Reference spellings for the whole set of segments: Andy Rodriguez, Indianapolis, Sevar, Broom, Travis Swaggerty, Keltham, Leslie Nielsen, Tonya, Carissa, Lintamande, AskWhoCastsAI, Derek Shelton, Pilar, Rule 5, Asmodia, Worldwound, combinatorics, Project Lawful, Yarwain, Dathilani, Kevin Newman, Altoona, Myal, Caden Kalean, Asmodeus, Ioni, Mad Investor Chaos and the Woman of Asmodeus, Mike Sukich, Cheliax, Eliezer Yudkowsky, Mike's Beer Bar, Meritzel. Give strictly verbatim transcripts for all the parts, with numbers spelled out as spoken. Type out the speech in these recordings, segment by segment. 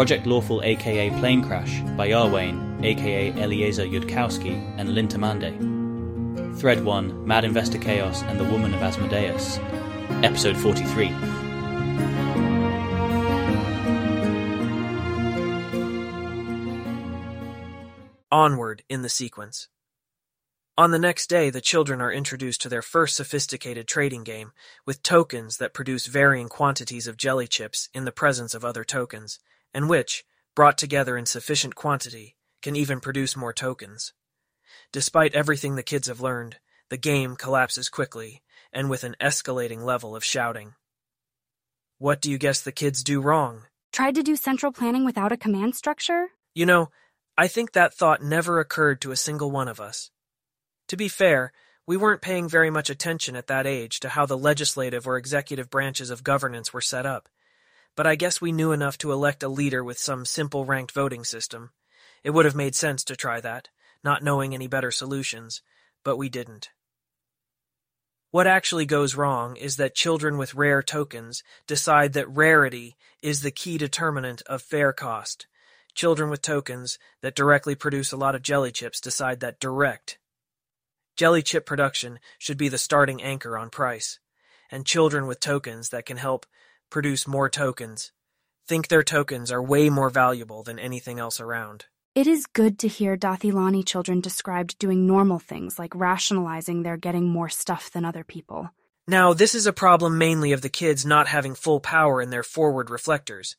Project Lawful aka Plane Crash by Yarwain aka Eliezer Yudkowsky and Lintamande. Thread one, Mad Investor Chaos and the Woman of Asmodeus. Episode forty-three. Onward in the sequence. On the next day, the children are introduced to their first sophisticated trading game, with tokens that produce varying quantities of jelly chips in the presence of other tokens, and which, brought together in sufficient quantity, can even produce more tokens. Despite everything the kids have learned, the game collapses quickly, and with an escalating level of shouting. What do you guess the kids do wrong? Tried to do central planning without a command structure? You know, I think that thought never occurred to a single one of us. To be fair, we weren't paying very much attention at that age to how the legislative or executive branches of governance were set up, but I guess we knew enough to elect a leader with some simple ranked voting system. It would have made sense to try that, not knowing any better solutions, but we didn't. What actually goes wrong is that children with rare tokens decide that rarity is the key determinant of fair cost. Children with tokens that directly produce a lot of jelly chips decide that direct jelly chip production should be the starting anchor on price, and children with tokens that can help produce more tokens think their tokens are way more valuable than anything else around. It is good to hear Dathilani children described doing normal things like rationalizing they're getting more stuff than other people. Now, this is a problem mainly of the kids not having full power in their forward reflectors.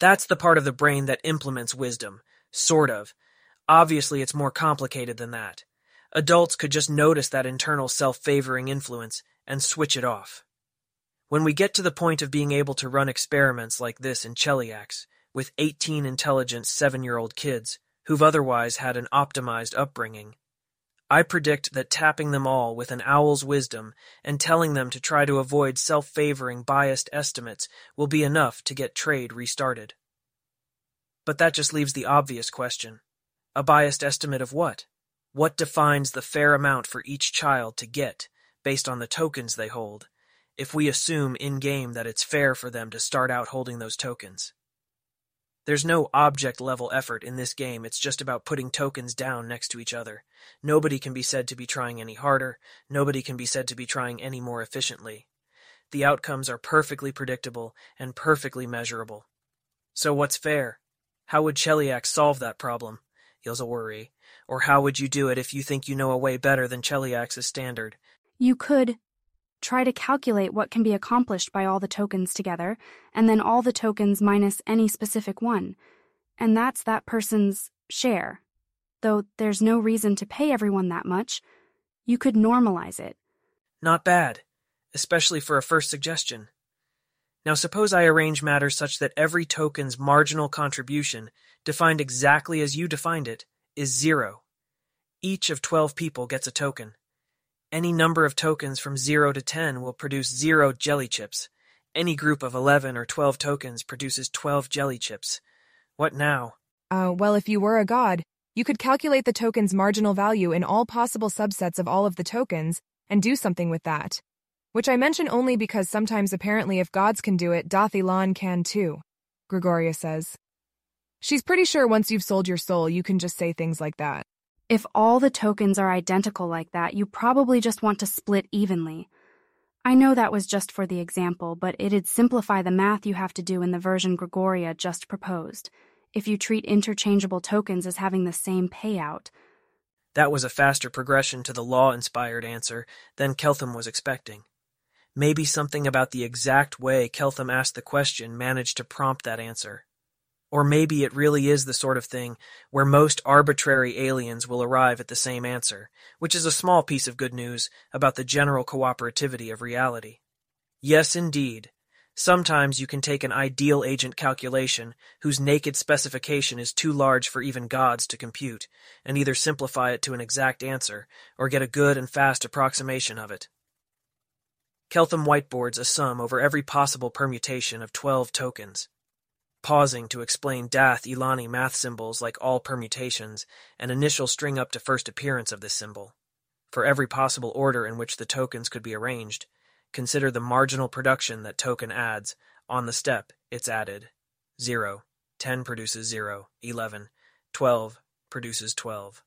That's the part of the brain that implements wisdom, sort of. Obviously, it's more complicated than that. Adults could just notice that internal self-favoring influence and switch it off. When we get to the point of being able to run experiments like this in Cheliax, with eighteen intelligent seven-year-old kids who've otherwise had an optimized upbringing, I predict that tapping them all with an owl's wisdom and telling them to try to avoid self-favoring biased estimates will be enough to get trade restarted. But that just leaves the obvious question. A biased estimate of what? What defines the fair amount for each child to get, based on the tokens they hold, if we assume in-game that it's fair for them to start out holding those tokens? There's no object-level effort in this game, it's just about putting tokens down next to each other. Nobody can be said to be trying any harder, nobody can be said to be trying any more efficiently. The outcomes are perfectly predictable and perfectly measurable. So what's fair? How would Cheliax solve that problem? You'll worry. Or how would you do it if you think you know a way better than Cheliax's standard? You could try to calculate what can be accomplished by all the tokens together, and then all the tokens minus any specific one. And that's that person's share. Though there's no reason to pay everyone that much, you could normalize it. Not bad, especially for a first suggestion. Now suppose I arrange matters such that every token's marginal contribution, defined exactly as you defined it, is zero. Each of twelve people gets a token. Any number of tokens from zero to ten will produce zero jelly chips. Any group of eleven or twelve tokens produces twelve jelly chips. What now? Uh, well, if you were a god, you could calculate the token's marginal value in all possible subsets of all of the tokens and do something with that. Which I mention only because sometimes apparently if gods can do it, Dathilan can too, Gregoria says. She's pretty sure once you've sold your soul, you can just say things like that. If all the tokens are identical like that, you probably just want to split evenly. I know that was just for the example, but it'd simplify the math you have to do in the version Gregoria just proposed, if you treat interchangeable tokens as having the same payout. That was a faster progression to the law-inspired answer than Keltham was expecting. Maybe something about the exact way Keltham asked the question managed to prompt that answer. Or maybe it really is the sort of thing where most arbitrary aliens will arrive at the same answer, which is a small piece of good news about the general cooperativity of reality. Yes, indeed. Sometimes you can take an ideal agent calculation whose naked specification is too large for even gods to compute, and either simplify it to an exact answer or get a good and fast approximation of it. Keltham whiteboards a sum over every possible permutation of twelve tokens, pausing to explain Dath-Ilani math symbols like all permutations and initial string up to first appearance of this symbol. For every possible order in which the tokens could be arranged, consider the marginal production that token adds, on the step it's added, zero, ten produces zero, eleven, twelve produces twelve.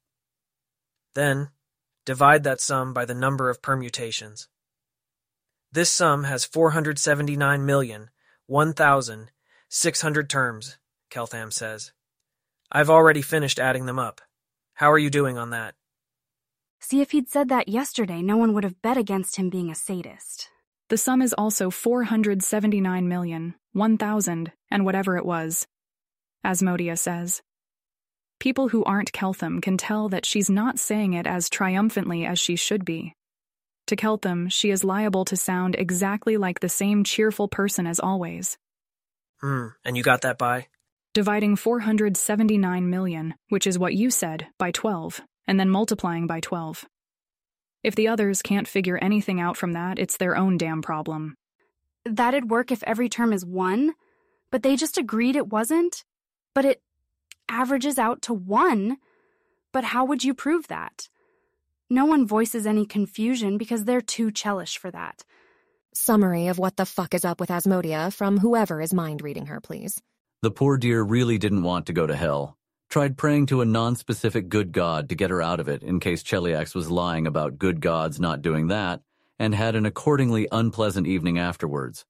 Then, divide that sum by the number of permutations. This sum has four hundred seventy-nine million, one thousand, six hundred terms, Keltham says. I've already finished adding them up. How are you doing on that? See, if he'd said that yesterday, no one would have bet against him being a sadist. The sum is also four hundred seventy-nine million, one thousand, and whatever it was, Asmodia says. People who aren't Keltham can tell that she's not saying it as triumphantly as she should be. To Keltham, she is liable to sound exactly like the same cheerful person as always. Hmm, and you got that by? Dividing four hundred seventy-nine million, which is what you said, by twelve, and then multiplying by twelve. If the others can't figure anything out from that, it's their own damn problem. That'd work if every term is one, but they just agreed it wasn't. But it averages out to one. But how would you prove that? No one voices any confusion because they're too chellish for that. Summary of what the fuck is up with Asmodia from whoever is mind-reading her, please. The poor dear really didn't want to go to hell. Tried praying to a non-specific good god to get her out of it in case Cheliax was lying about good gods not doing that, and had an accordingly unpleasant evening afterwards.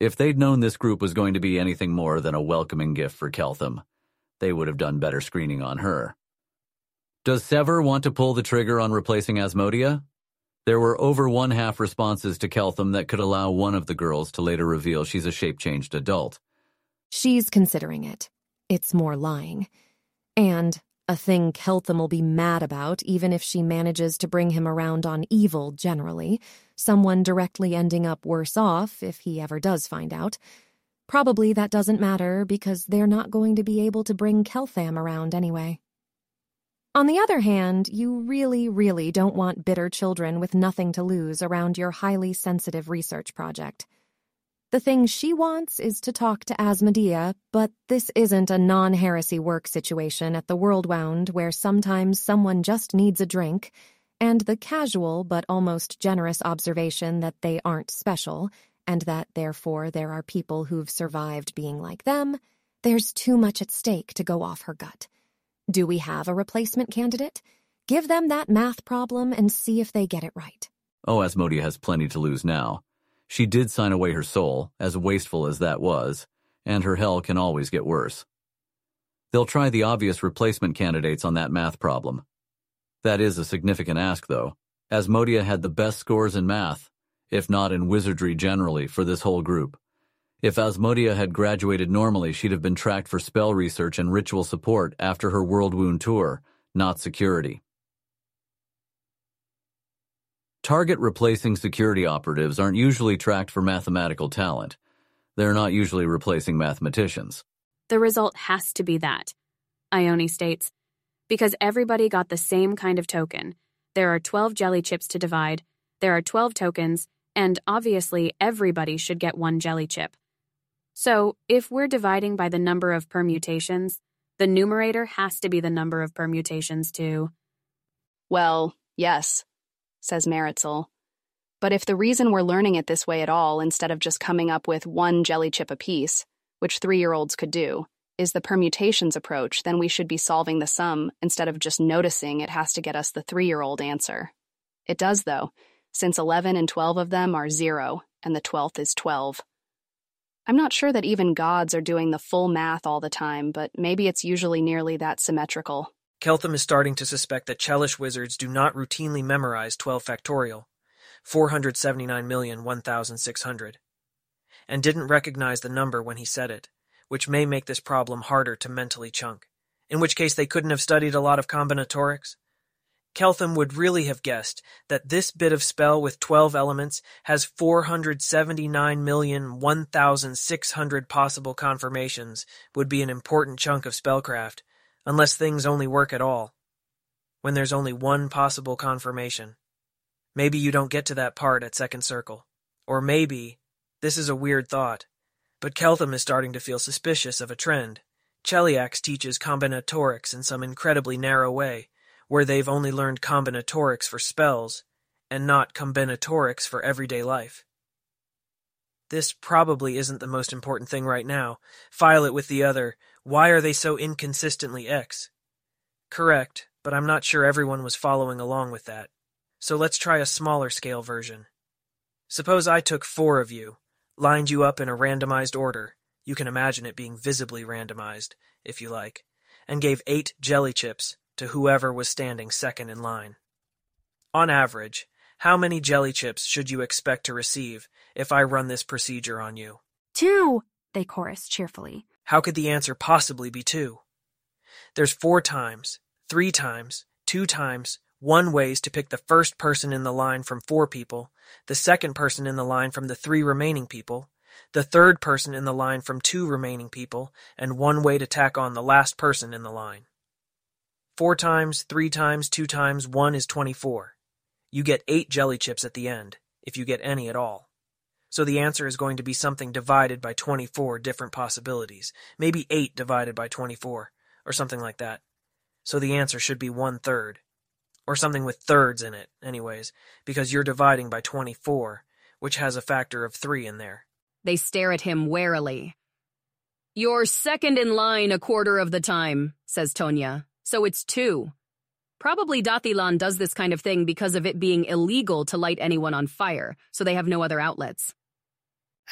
If they'd known this group was going to be anything more than a welcoming gift for Keltham, they would have done better screening on her. Does Sevar want to pull the trigger on replacing Asmodia? There were over one-half responses to Keltham that could allow one of the girls to later reveal she's a shape-changed adult. She's considering it. It's more lying. And a thing Keltham will be mad about, even if she manages to bring him around on evil generally, someone directly ending up worse off if he ever does find out. Probably that doesn't matter because they're not going to be able to bring Keltham around anyway. On the other hand, you really, really don't want bitter children with nothing to lose around your highly sensitive research project. The thing she wants is to talk to Asmodia, but this isn't a non-heresy work situation at the Worldwound where sometimes someone just needs a drink, and the casual but almost generous observation that they aren't special, and that therefore there are people who've survived being like them. There's too much at stake to go off her gut. Do we have a replacement candidate? Give them that math problem and see if they get it right. Oh, Asmodia has plenty to lose now. She did sign away her soul, as wasteful as that was, and her hell can always get worse. They'll try the obvious replacement candidates on that math problem. That is a significant ask, though. Asmodia had the best scores in math, if not in wizardry generally, for this whole group. If Asmodia had graduated normally, she'd have been tracked for spell research and ritual support after her Worldwound tour, not security. Target replacing security operatives aren't usually tracked for mathematical talent. They're not usually replacing mathematicians. The result has to be that, Ioni states. Because everybody got the same kind of token. There are twelve jelly chips to divide, there are twelve tokens, and obviously everybody should get one jelly chip. So, if we're dividing by the number of permutations, the numerator has to be the number of permutations too. Well, yes, says Meritzel. But if the reason we're learning it this way at all, instead of just coming up with one jelly chip apiece, which three-year-olds could do, is the permutations approach, then we should be solving the sum instead of just noticing it has to get us the three-year-old answer. It does, though, since eleven and twelve of them are zero, and the twelfth is twelve. I'm not sure that even gods are doing the full math all the time, but maybe it's usually nearly that symmetrical. Keltham is starting to suspect that Chellish wizards do not routinely memorize twelve factorial, four hundred seventy-nine million, one thousand six hundred, and didn't recognize the number when he said it, which may make this problem harder to mentally chunk, in which case they couldn't have studied a lot of combinatorics. Keltham would really have guessed that this bit of spell with twelve elements has four hundred seventy-nine million, one thousand six hundred possible conformations would be an important chunk of spellcraft, unless things only work at all, when there's only one possible conformation. Maybe you don't get to that part at second circle. Or maybe, this is a weird thought, but Keltham is starting to feel suspicious of a trend. Cheliax teaches combinatorics in some incredibly narrow way, where they've only learned combinatorics for spells, and not combinatorics for everyday life. This probably isn't the most important thing right now. File it with the other. Why are they so inconsistently X? Correct, but I'm not sure everyone was following along with that. So let's try a smaller scale version. Suppose I took four of you, lined you up in a randomized order. You can imagine it being visibly randomized, if you like, and gave eight jelly chips to whoever was standing second in line. On average, how many jelly chips should you expect to receive if I run this procedure on you? Two, they chorused cheerfully. How could the answer possibly be two? There's four times, three times, two times, one ways to pick the first person in the line from four people, the second person in the line from the three remaining people, the third person in the line from two remaining people, and one way to tack on the last person in the line. Four times, three times, two times, one is twenty-four. You get eight jelly chips at the end, if you get any at all. So the answer is going to be something divided by twenty-four different possibilities, maybe eight divided by twenty-four, or something like that. So the answer should be one-third, or something with thirds in it, anyways, because you're dividing by twenty-four, which has a factor of three in there. They stare at him warily. You're second in line a quarter of the time, says Tonya, so it's two. Probably Dathilan does this kind of thing because of it being illegal to light anyone on fire, so they have no other outlets.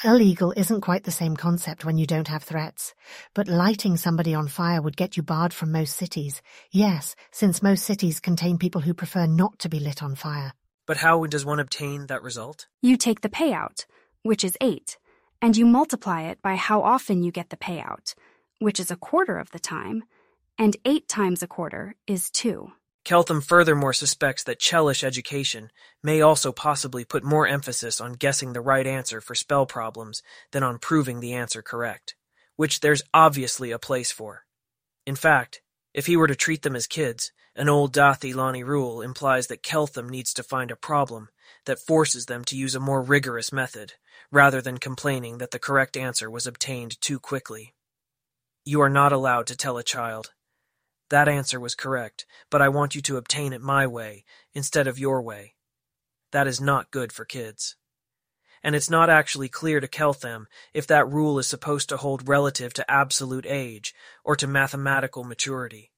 Illegal isn't quite the same concept when you don't have threats, but lighting somebody on fire would get you barred from most cities. Yes, since most cities contain people who prefer not to be lit on fire. But how does one obtain that result? You take the payout, which is eight. And you multiply it by how often you get the payout, which is a quarter of the time, and eight times a quarter is two. Keltham furthermore suspects that Chelish education may also possibly put more emphasis on guessing the right answer for spell problems than on proving the answer correct, which there's obviously a place for. In fact, if he were to treat them as kids, an old Dathilani rule implies that Keltham needs to find a problem that forces them to use a more rigorous method, rather than complaining that the correct answer was obtained too quickly. You are not allowed to tell a child, that answer was correct, but I want you to obtain it my way instead of your way. That is not good for kids. And it's not actually clear to Keltham if that rule is supposed to hold relative to absolute age or to mathematical maturity.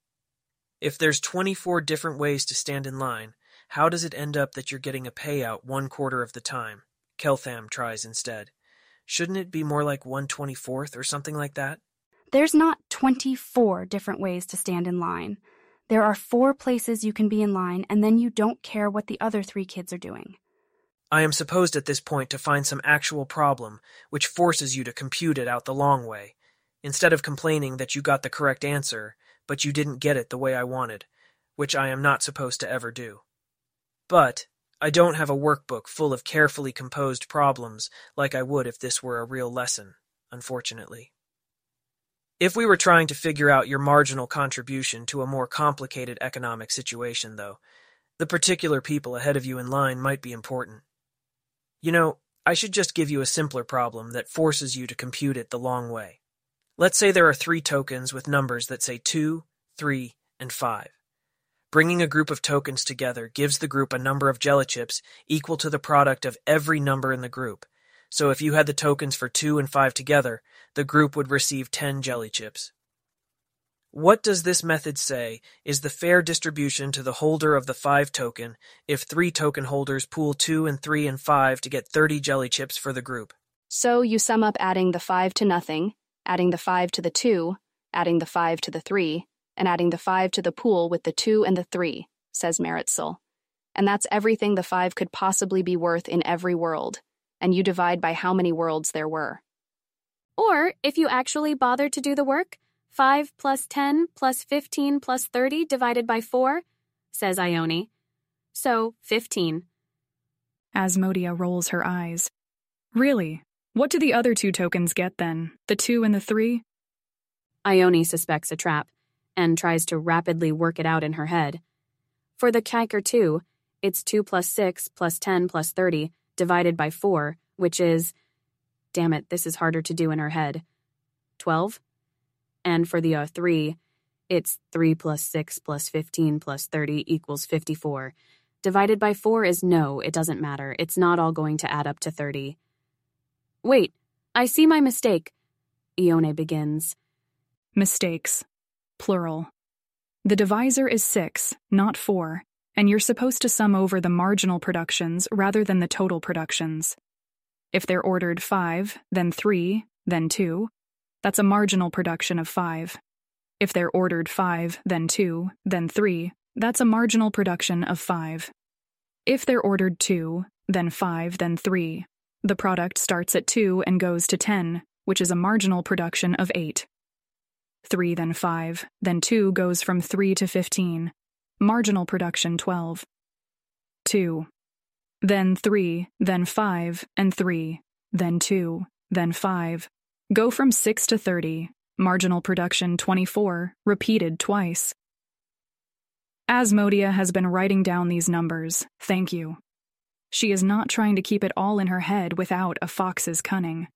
If there's twenty-four different ways to stand in line, how does it end up that you're getting a payout one quarter of the time? Keltham tries instead. Shouldn't it be more like one twenty-fourth or something like that? There's not twenty-four different ways to stand in line. There are four places you can be in line, and then you don't care what the other three kids are doing. I am supposed at this point to find some actual problem, which forces you to compute it out the long way, instead of complaining that you got the correct answer, but you didn't get it the way I wanted, which I am not supposed to ever do. But I don't have a workbook full of carefully composed problems like I would if this were a real lesson, unfortunately. If we were trying to figure out your marginal contribution to a more complicated economic situation, though, the particular people ahead of you in line might be important. You know, I should just give you a simpler problem that forces you to compute it the long way. Let's say there are three tokens with numbers that say two, three, and five. Bringing a group of tokens together gives the group a number of jelly chips equal to the product of every number in the group. So if you had the tokens for two and five together, the group would receive ten jelly chips. What does this method say is the fair distribution to the holder of the five token if three token holders pool two and three and five to get thirty jelly chips for the group? So you sum up adding the five to nothing, adding the five to the two, adding the five to the three, and adding the five to the pool with the two and the three, says Meritzel. And that's everything the five could possibly be worth in every world, and you divide by how many worlds there were. Or, if you actually bother to do the work, five plus ten plus fifteen plus thirty divided by four, says Ioni. So, fifteen. Asmodia rolls her eyes. Really? What do the other two tokens get, then? The two and the three? Ioni suspects a trap, and tries to rapidly work it out in her head. For the kiker two, it's two plus six plus ten plus thirty, divided by four, which is... Damn it, this is harder to do in her head. twelve? And for the uh, three, it's three plus six plus fifteen plus thirty equals fifty-four. Divided by four is no, it doesn't matter. It's not all going to add up to thirty. Wait, I see my mistake, Ione begins. Mistakes. Plural. The divisor is six, not four, and you're supposed to sum over the marginal productions rather than the total productions. If they're ordered five, then three, then two, that's a marginal production of five. If they're ordered five, then two, then three, that's a marginal production of five. If they're ordered two, then five, then three, the product starts at two and goes to ten, which is a marginal production of eight. three then five, then two goes from three to fifteen, marginal production twelve. two. Then three, then five, and three, then two, then five, go from six to thirty, marginal production twenty-four, repeated twice. Asmodia has been writing down these numbers, thank you. She is not trying to keep it all in her head without a fox's cunning.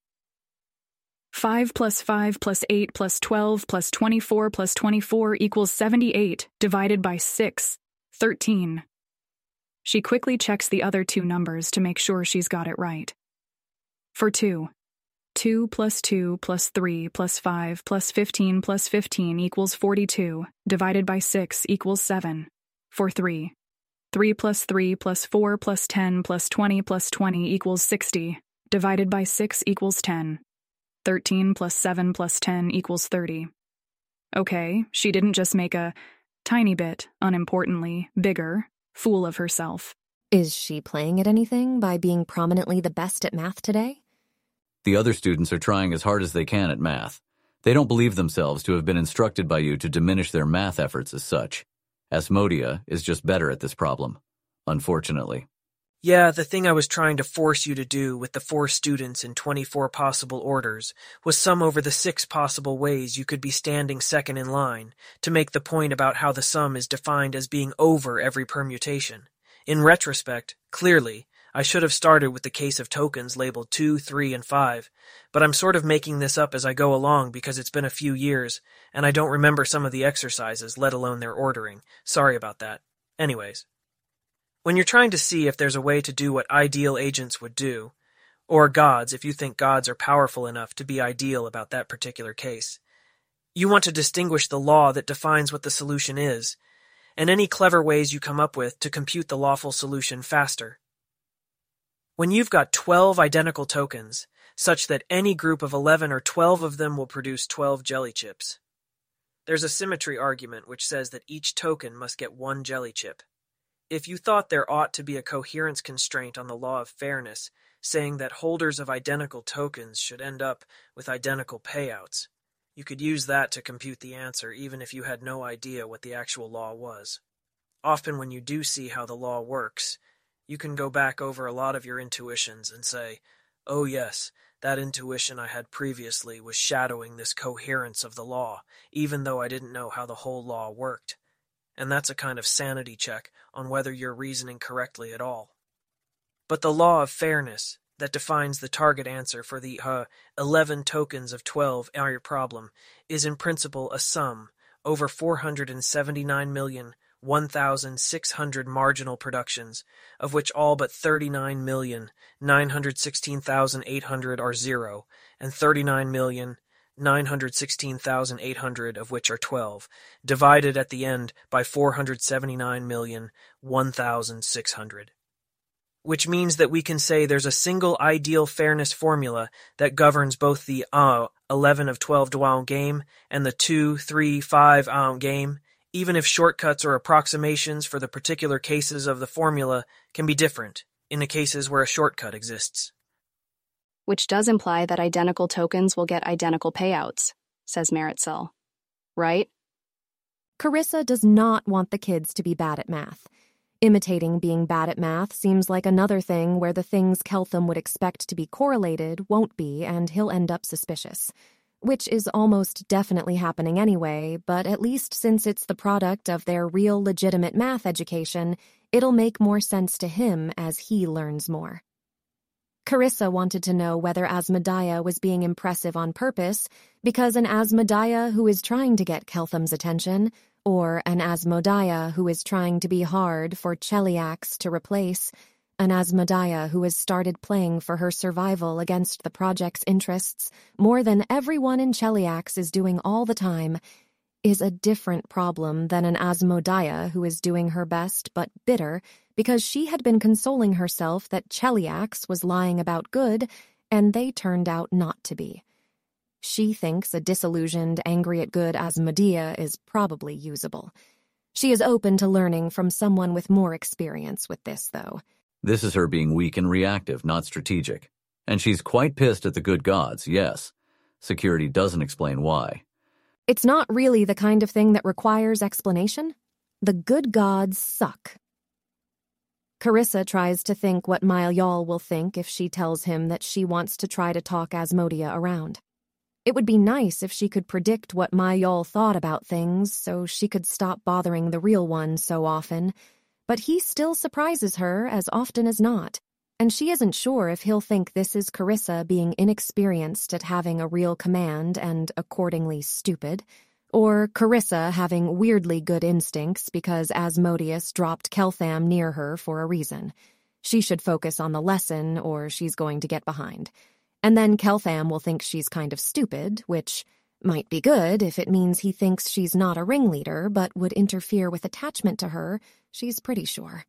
five plus five plus eight plus twelve plus twenty-four plus twenty-four equals seventy-eight divided by six, thirteen. She quickly checks the other two numbers to make sure she's got it right. For two, two plus two plus three plus five plus fifteen plus fifteen equals forty-two divided by six equals seven. For three, three plus three plus four plus ten plus twenty plus twenty equals sixty divided by six equals ten. thirteen plus seven plus ten equals thirty. Okay, she didn't just make a tiny bit, unimportantly, bigger fool of herself. Is she playing at anything by being prominently the best at math today? The other students are trying as hard as they can at math. They don't believe themselves to have been instructed by you to diminish their math efforts as such. Asmodia is just better at this problem, unfortunately. Yeah, the thing I was trying to force you to do with the four students in twenty-four possible orders was sum over the six possible ways you could be standing second in line, to make the point about how the sum is defined as being over every permutation. In retrospect, clearly, I should have started with the case of tokens labeled two, three, and five, but I'm sort of making this up as I go along because it's been a few years, and I don't remember some of the exercises, let alone their ordering. Sorry about that. Anyways. When you're trying to see if there's a way to do what ideal agents would do, or gods if you think gods are powerful enough to be ideal about that particular case, you want to distinguish the law that defines what the solution is, and any clever ways you come up with to compute the lawful solution faster. When you've got twelve identical tokens, such that any group of eleven or twelve of them will produce twelve jelly chips, there's a symmetry argument which says that each token must get one jelly chip. If you thought there ought to be a coherence constraint on the law of fairness, saying that holders of identical tokens should end up with identical payouts, you could use that to compute the answer even if you had no idea what the actual law was. Often when you do see how the law works, you can go back over a lot of your intuitions and say, oh yes, that intuition I had previously was shadowing this coherence of the law, even though I didn't know how the whole law worked. And that's a kind of sanity check on whether you're reasoning correctly at all. But the law of fairness that defines the target answer for the uh, eleven tokens of twelve are your problem is in principle a sum over four hundred seventy-nine million, one thousand six hundred marginal productions, of which all but thirty-nine million, nine hundred sixteen thousand eight hundred are zero, and thirty-nine million Nine hundred sixteen thousand eight hundred of which are twelve, divided at the end by four hundred seventy-nine million one thousand six hundred. Which means that we can say there's a single ideal fairness formula that governs both the uh, eleven of twelve Duong game and the two, three, five Aung game, even if shortcuts or approximations for the particular cases of the formula can be different in the cases where a shortcut exists. Which does imply that identical tokens will get identical payouts, says Meritzel. Right? Carissa does not want the kids to be bad at math. Imitating being bad at math seems like another thing where the things Keltham would expect to be correlated won't be, and he'll end up suspicious. Which is almost definitely happening anyway, but at least since it's the product of their real legitimate math education, it'll make more sense to him as he learns more. Carissa wanted to know whether Asmodia was being impressive on purpose, because an Asmodia who is trying to get Keltham's attention, or an Asmodia who is trying to be hard for Cheliax to replace, an Asmodia who has started playing for her survival against the project's interests, more than everyone in Cheliax is doing all the time, is a different problem than an Asmodia who is doing her best but bitter because she had been consoling herself that Cheliax was lying about good and they turned out not to be. She thinks a disillusioned, angry at good Asmodia is probably usable. She is open to learning from someone with more experience with this, though. This is her being weak and reactive, not strategic. And she's quite pissed at the good gods, yes. Security doesn't explain why. It's not really the kind of thing that requires explanation. The good gods suck. Carissa tries to think what Myal will think if she tells him that she wants to try to talk Asmodia around. It would be nice if she could predict what Myal thought about things so she could stop bothering the real one so often, but he still surprises her as often as not, and she isn't sure if he'll think this is Carissa being inexperienced at having a real command and accordingly stupid, or Carissa having weirdly good instincts because Asmodeus dropped Keltham near her for a reason. She should focus on the lesson or she's going to get behind. And then Keltham will think she's kind of stupid, which might be good if it means he thinks she's not a ringleader but would interfere with attachment to her, she's pretty sure.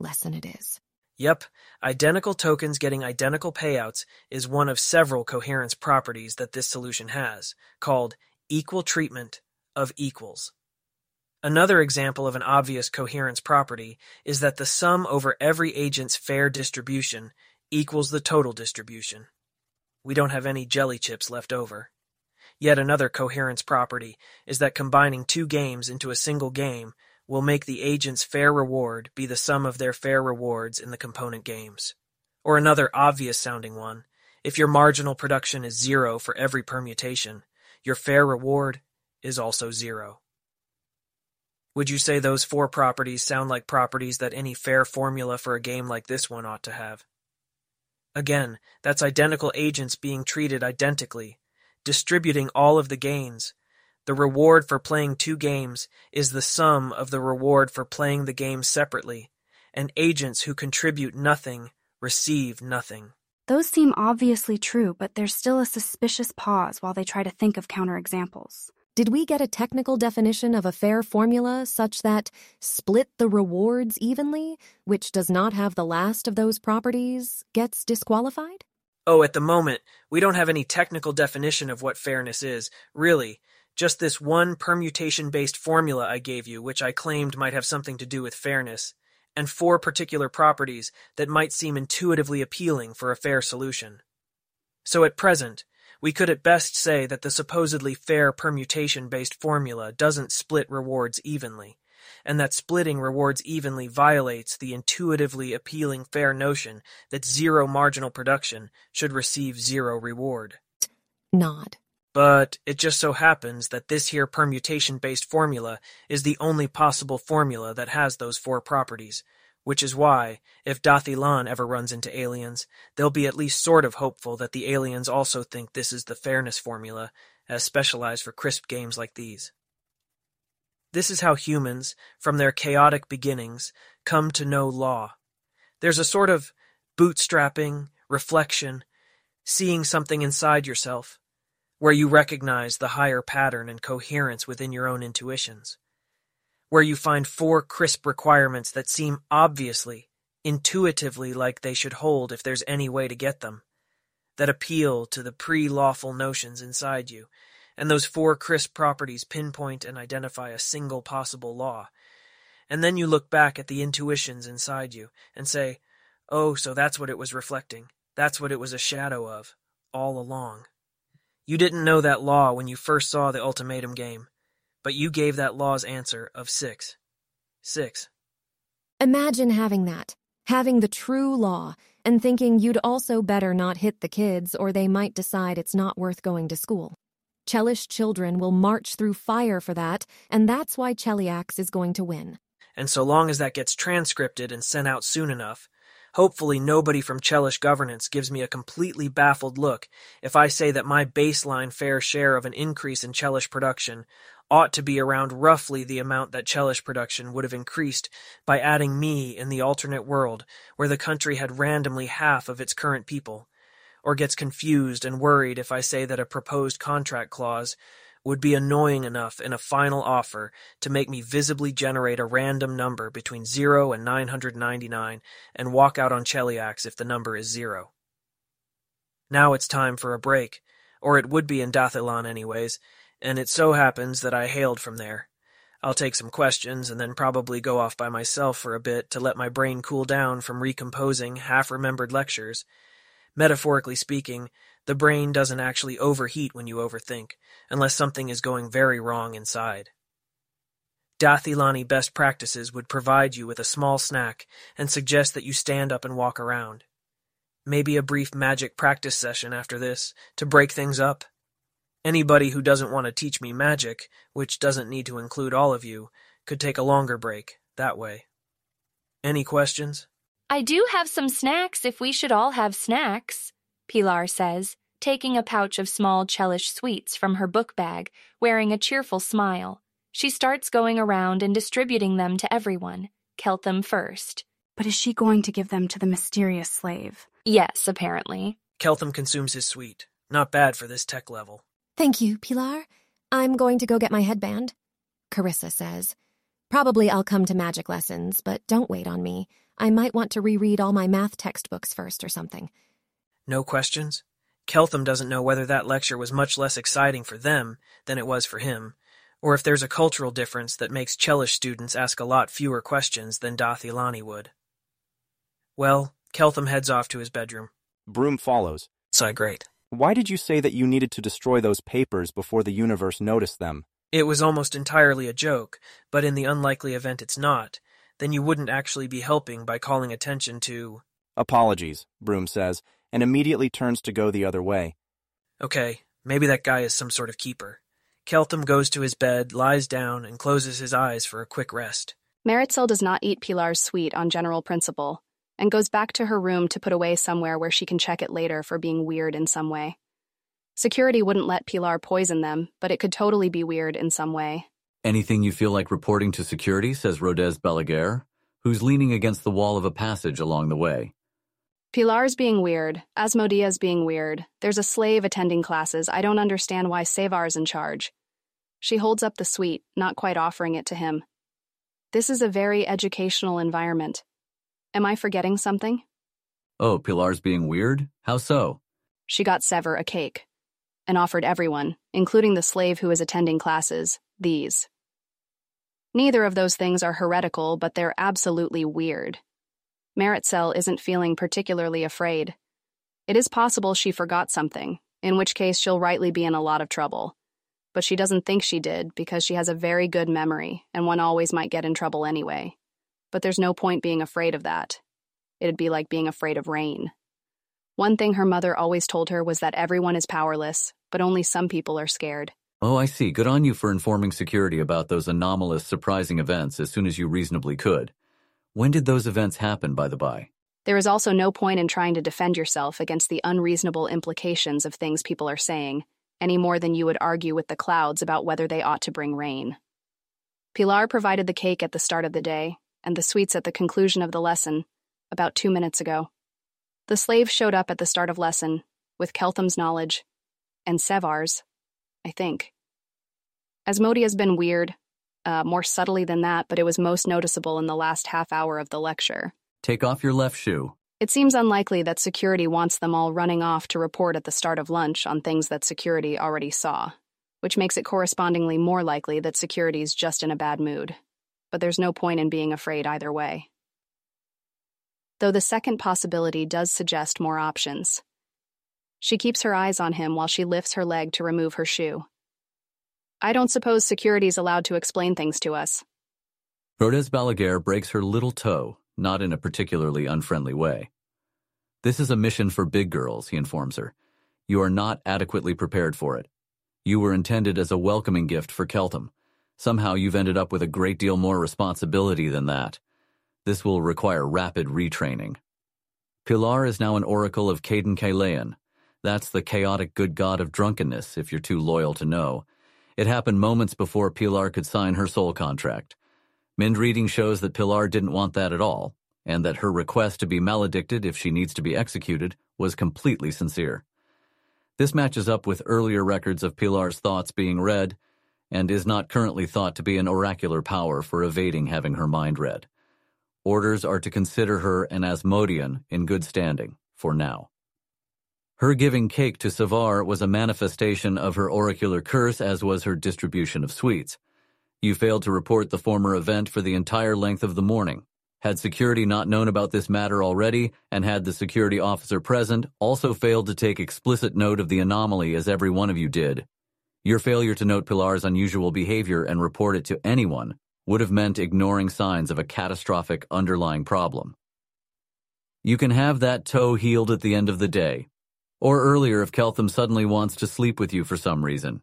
Lesson it is. Yep, identical tokens getting identical payouts is one of several coherence properties that this solution has, called equal treatment of equals. Another example of an obvious coherence property is that the sum over every agent's fair distribution equals the total distribution. We don't have any jelly chips left over. Yet another coherence property is that combining two games into a single game will make the agent's fair reward be the sum of their fair rewards in the component games. Or another obvious-sounding one, if your marginal production is zero for every permutation, your fair reward is also zero. Would you say those four properties sound like properties that any fair formula for a game like this one ought to have? Again, that's identical agents being treated identically, distributing all of the gains. The reward for playing two games is the sum of the reward for playing the game separately, and agents who contribute nothing receive nothing. Those seem obviously true, but there's still a suspicious pause while they try to think of counterexamples. Did we get a technical definition of a fair formula such that split the rewards evenly, which does not have the last of those properties, gets disqualified? Oh, at the moment, we don't have any technical definition of what fairness is, really. Just this one permutation-based formula I gave you, which I claimed might have something to do with fairness, and four particular properties that might seem intuitively appealing for a fair solution. So at present, we could at best say that the supposedly fair permutation-based formula doesn't split rewards evenly, and that splitting rewards evenly violates the intuitively appealing fair notion that zero marginal production should receive zero reward. Nod. But it just so happens that this here permutation-based formula is the only possible formula that has those four properties, which is why, if Dathilan ever runs into aliens, they'll be at least sort of hopeful that the aliens also think this is the fairness formula, as specialized for crisp games like these. This is how humans, from their chaotic beginnings, come to know law. There's a sort of bootstrapping, reflection, seeing something inside yourself, where you recognize the higher pattern and coherence within your own intuitions, where you find four crisp requirements that seem obviously, intuitively like they should hold if there's any way to get them, that appeal to the pre-lawful notions inside you, and those four crisp properties pinpoint and identify a single possible law. And then you look back at the intuitions inside you and say, oh, so that's what it was reflecting, that's what it was a shadow of, all along. You didn't know that law when you first saw the ultimatum game, but you gave that law's answer of six. Six. Imagine having that, having the true law, and thinking you'd also better not hit the kids or they might decide it's not worth going to school. Chelish children will march through fire for that, and that's why Cheliax is going to win. And so long as that gets transcripted and sent out soon enough, hopefully nobody from Chelish governance gives me a completely baffled look if I say that my baseline fair share of an increase in Chelish production ought to be around roughly the amount that Chelish production would have increased by adding me in the alternate world where the country had randomly half of its current people, or gets confused and worried if I say that a proposed contract clause would be annoying enough in a final offer to make me visibly generate a random number between zero and nine hundred ninety-nine and walk out on Cheliax if the number is zero. Now it's time for a break, or it would be in Dathilan anyways, and it so happens that I hailed from there. I'll take some questions and then probably go off by myself for a bit to let my brain cool down from recomposing half-remembered lectures. Metaphorically speaking, the brain doesn't actually overheat when you overthink, unless something is going very wrong inside. Dathilani best practices would provide you with a small snack and suggest that you stand up and walk around. Maybe a brief magic practice session after this, to break things up. Anybody who doesn't want to teach me magic, which doesn't need to include all of you, could take a longer break, that way. Any questions? I do have some snacks if we should all have snacks, Pilar says, taking a pouch of small Chelish sweets from her book bag, wearing a cheerful smile. She starts going around and distributing them to everyone, Keltham first. But is she going to give them to the mysterious slave? Yes, apparently. Keltham consumes his sweet. Not bad for this tech level. Thank you, Pilar. I'm going to go get my headband, Carissa says. Probably I'll come to magic lessons, but don't wait on me. I might want to reread all my math textbooks first or something. No questions? Keltham doesn't know whether that lecture was much less exciting for them than it was for him, or if there's a cultural difference that makes Chelish students ask a lot fewer questions than Dathilani would. Well, Keltham heads off to his bedroom. Broom follows. So great. Why did you say that you needed to destroy those papers before the universe noticed them? It was almost entirely a joke, but in the unlikely event it's not, then you wouldn't actually be helping by calling attention to... Apologies, Broom says, and immediately turns to go the other way. Okay, maybe that guy is some sort of keeper. Keltham goes to his bed, lies down, and closes his eyes for a quick rest. Meritzel does not eat Pilar's sweet on general principle, and goes back to her room to put away somewhere where she can check it later for being weird in some way. Security wouldn't let Pilar poison them, but it could totally be weird in some way. Anything you feel like reporting to security, says Rhodez Balaguer, who's leaning against the wall of a passage along the way. Pilar's being weird, Asmodia's being weird, there's a slave attending classes, I don't understand why Sevar's in charge. She holds up the sweet, not quite offering it to him. This is a very educational environment. Am I forgetting something? Oh, Pilar's being weird? How so? She got Sevar a cake, and offered everyone, including the slave who is attending classes, these. Neither of those things are heretical, but they're absolutely weird. Meritzel isn't feeling particularly afraid. It is possible she forgot something, in which case she'll rightly be in a lot of trouble. But she doesn't think she did, because she has a very good memory, and one always might get in trouble anyway. But there's no point being afraid of that. It'd be like being afraid of rain. One thing her mother always told her was that everyone is powerless, but only some people are scared. Oh, I see. Good on you for informing security about those anomalous, surprising events as soon as you reasonably could. When did those events happen, by the by? There is also no point in trying to defend yourself against the unreasonable implications of things people are saying, any more than you would argue with the clouds about whether they ought to bring rain. Pilar provided the cake at the start of the day, and the sweets at the conclusion of the lesson, about two minutes ago. The slave showed up at the start of lesson, with Keltham's knowledge, and Sevar's, I think. Asmodia's been weird, uh, more subtly than that, but it was most noticeable in the last half hour of the lecture. Take off your left shoe. It seems unlikely that security wants them all running off to report at the start of lunch on things that security already saw, which makes it correspondingly more likely that security's just in a bad mood. But there's no point in being afraid either way. Though the second possibility does suggest more options. She keeps her eyes on him while she lifts her leg to remove her shoe. I don't suppose security's allowed to explain things to us. Rhodez Balaguer breaks her little toe, not in a particularly unfriendly way. This is a mission for big girls, he informs her. You are not adequately prepared for it. You were intended as a welcoming gift for Keltham. Somehow you've ended up with a great deal more responsibility than that. This will require rapid retraining. Pilar is now an oracle of Caden Kalean. That's the chaotic good god of drunkenness, if you're too loyal to know. It happened moments before Pilar could sign her soul contract. Mind reading shows that Pilar didn't want that at all, and that her request to be maledicted if she needs to be executed was completely sincere. This matches up with earlier records of Pilar's thoughts being read, and is not currently thought to be an oracular power for evading having her mind read. Orders are to consider her an Asmodian in good standing, for now. Her giving cake to Sevar was a manifestation of her oracular curse, as was her distribution of sweets. You failed to report the former event for the entire length of the morning. Had security not known about this matter already, and had the security officer present also failed to take explicit note of the anomaly as every one of you did, your failure to note Pilar's unusual behavior and report it to anyone would have meant ignoring signs of a catastrophic underlying problem. You can have that toe healed at the end of the day, or earlier if Keltham suddenly wants to sleep with you for some reason.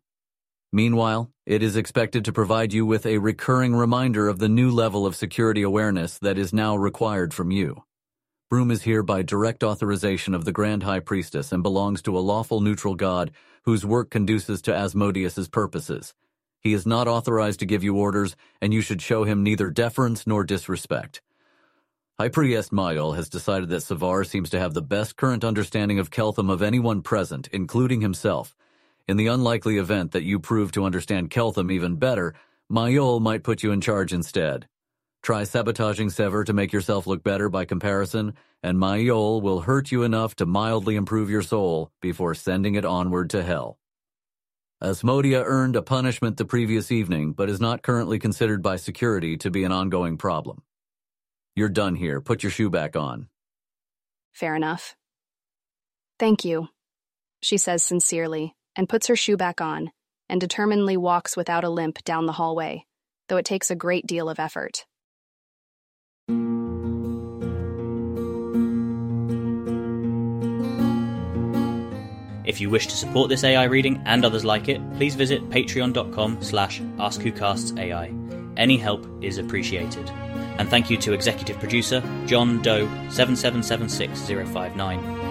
Meanwhile, it is expected to provide you with a recurring reminder of the new level of security awareness that is now required from you. Broom is here by direct authorization of the Grand High Priestess and belongs to a lawful neutral god whose work conduces to Asmodeus's purposes. He is not authorized to give you orders, and you should show him neither deference nor disrespect. High Priest Myal has decided that Sevar seems to have the best current understanding of Keltham of anyone present, including himself. In the unlikely event that you prove to understand Keltham even better, Myal might put you in charge instead. Try sabotaging Sevar to make yourself look better by comparison, and Myal will hurt you enough to mildly improve your soul before sending it onward to hell. Asmodia earned a punishment the previous evening, but is not currently considered by security to be an ongoing problem. You're done here. Put your shoe back on. Fair enough. Thank you, she says sincerely, and puts her shoe back on, and determinedly walks without a limp down the hallway, though it takes a great deal of effort. If you wish to support this A I reading and others like it, please visit patreon.com slash askwhocastsai. Any help is appreciated. And thank you to executive producer John Doe seven seven seven six zero five nine.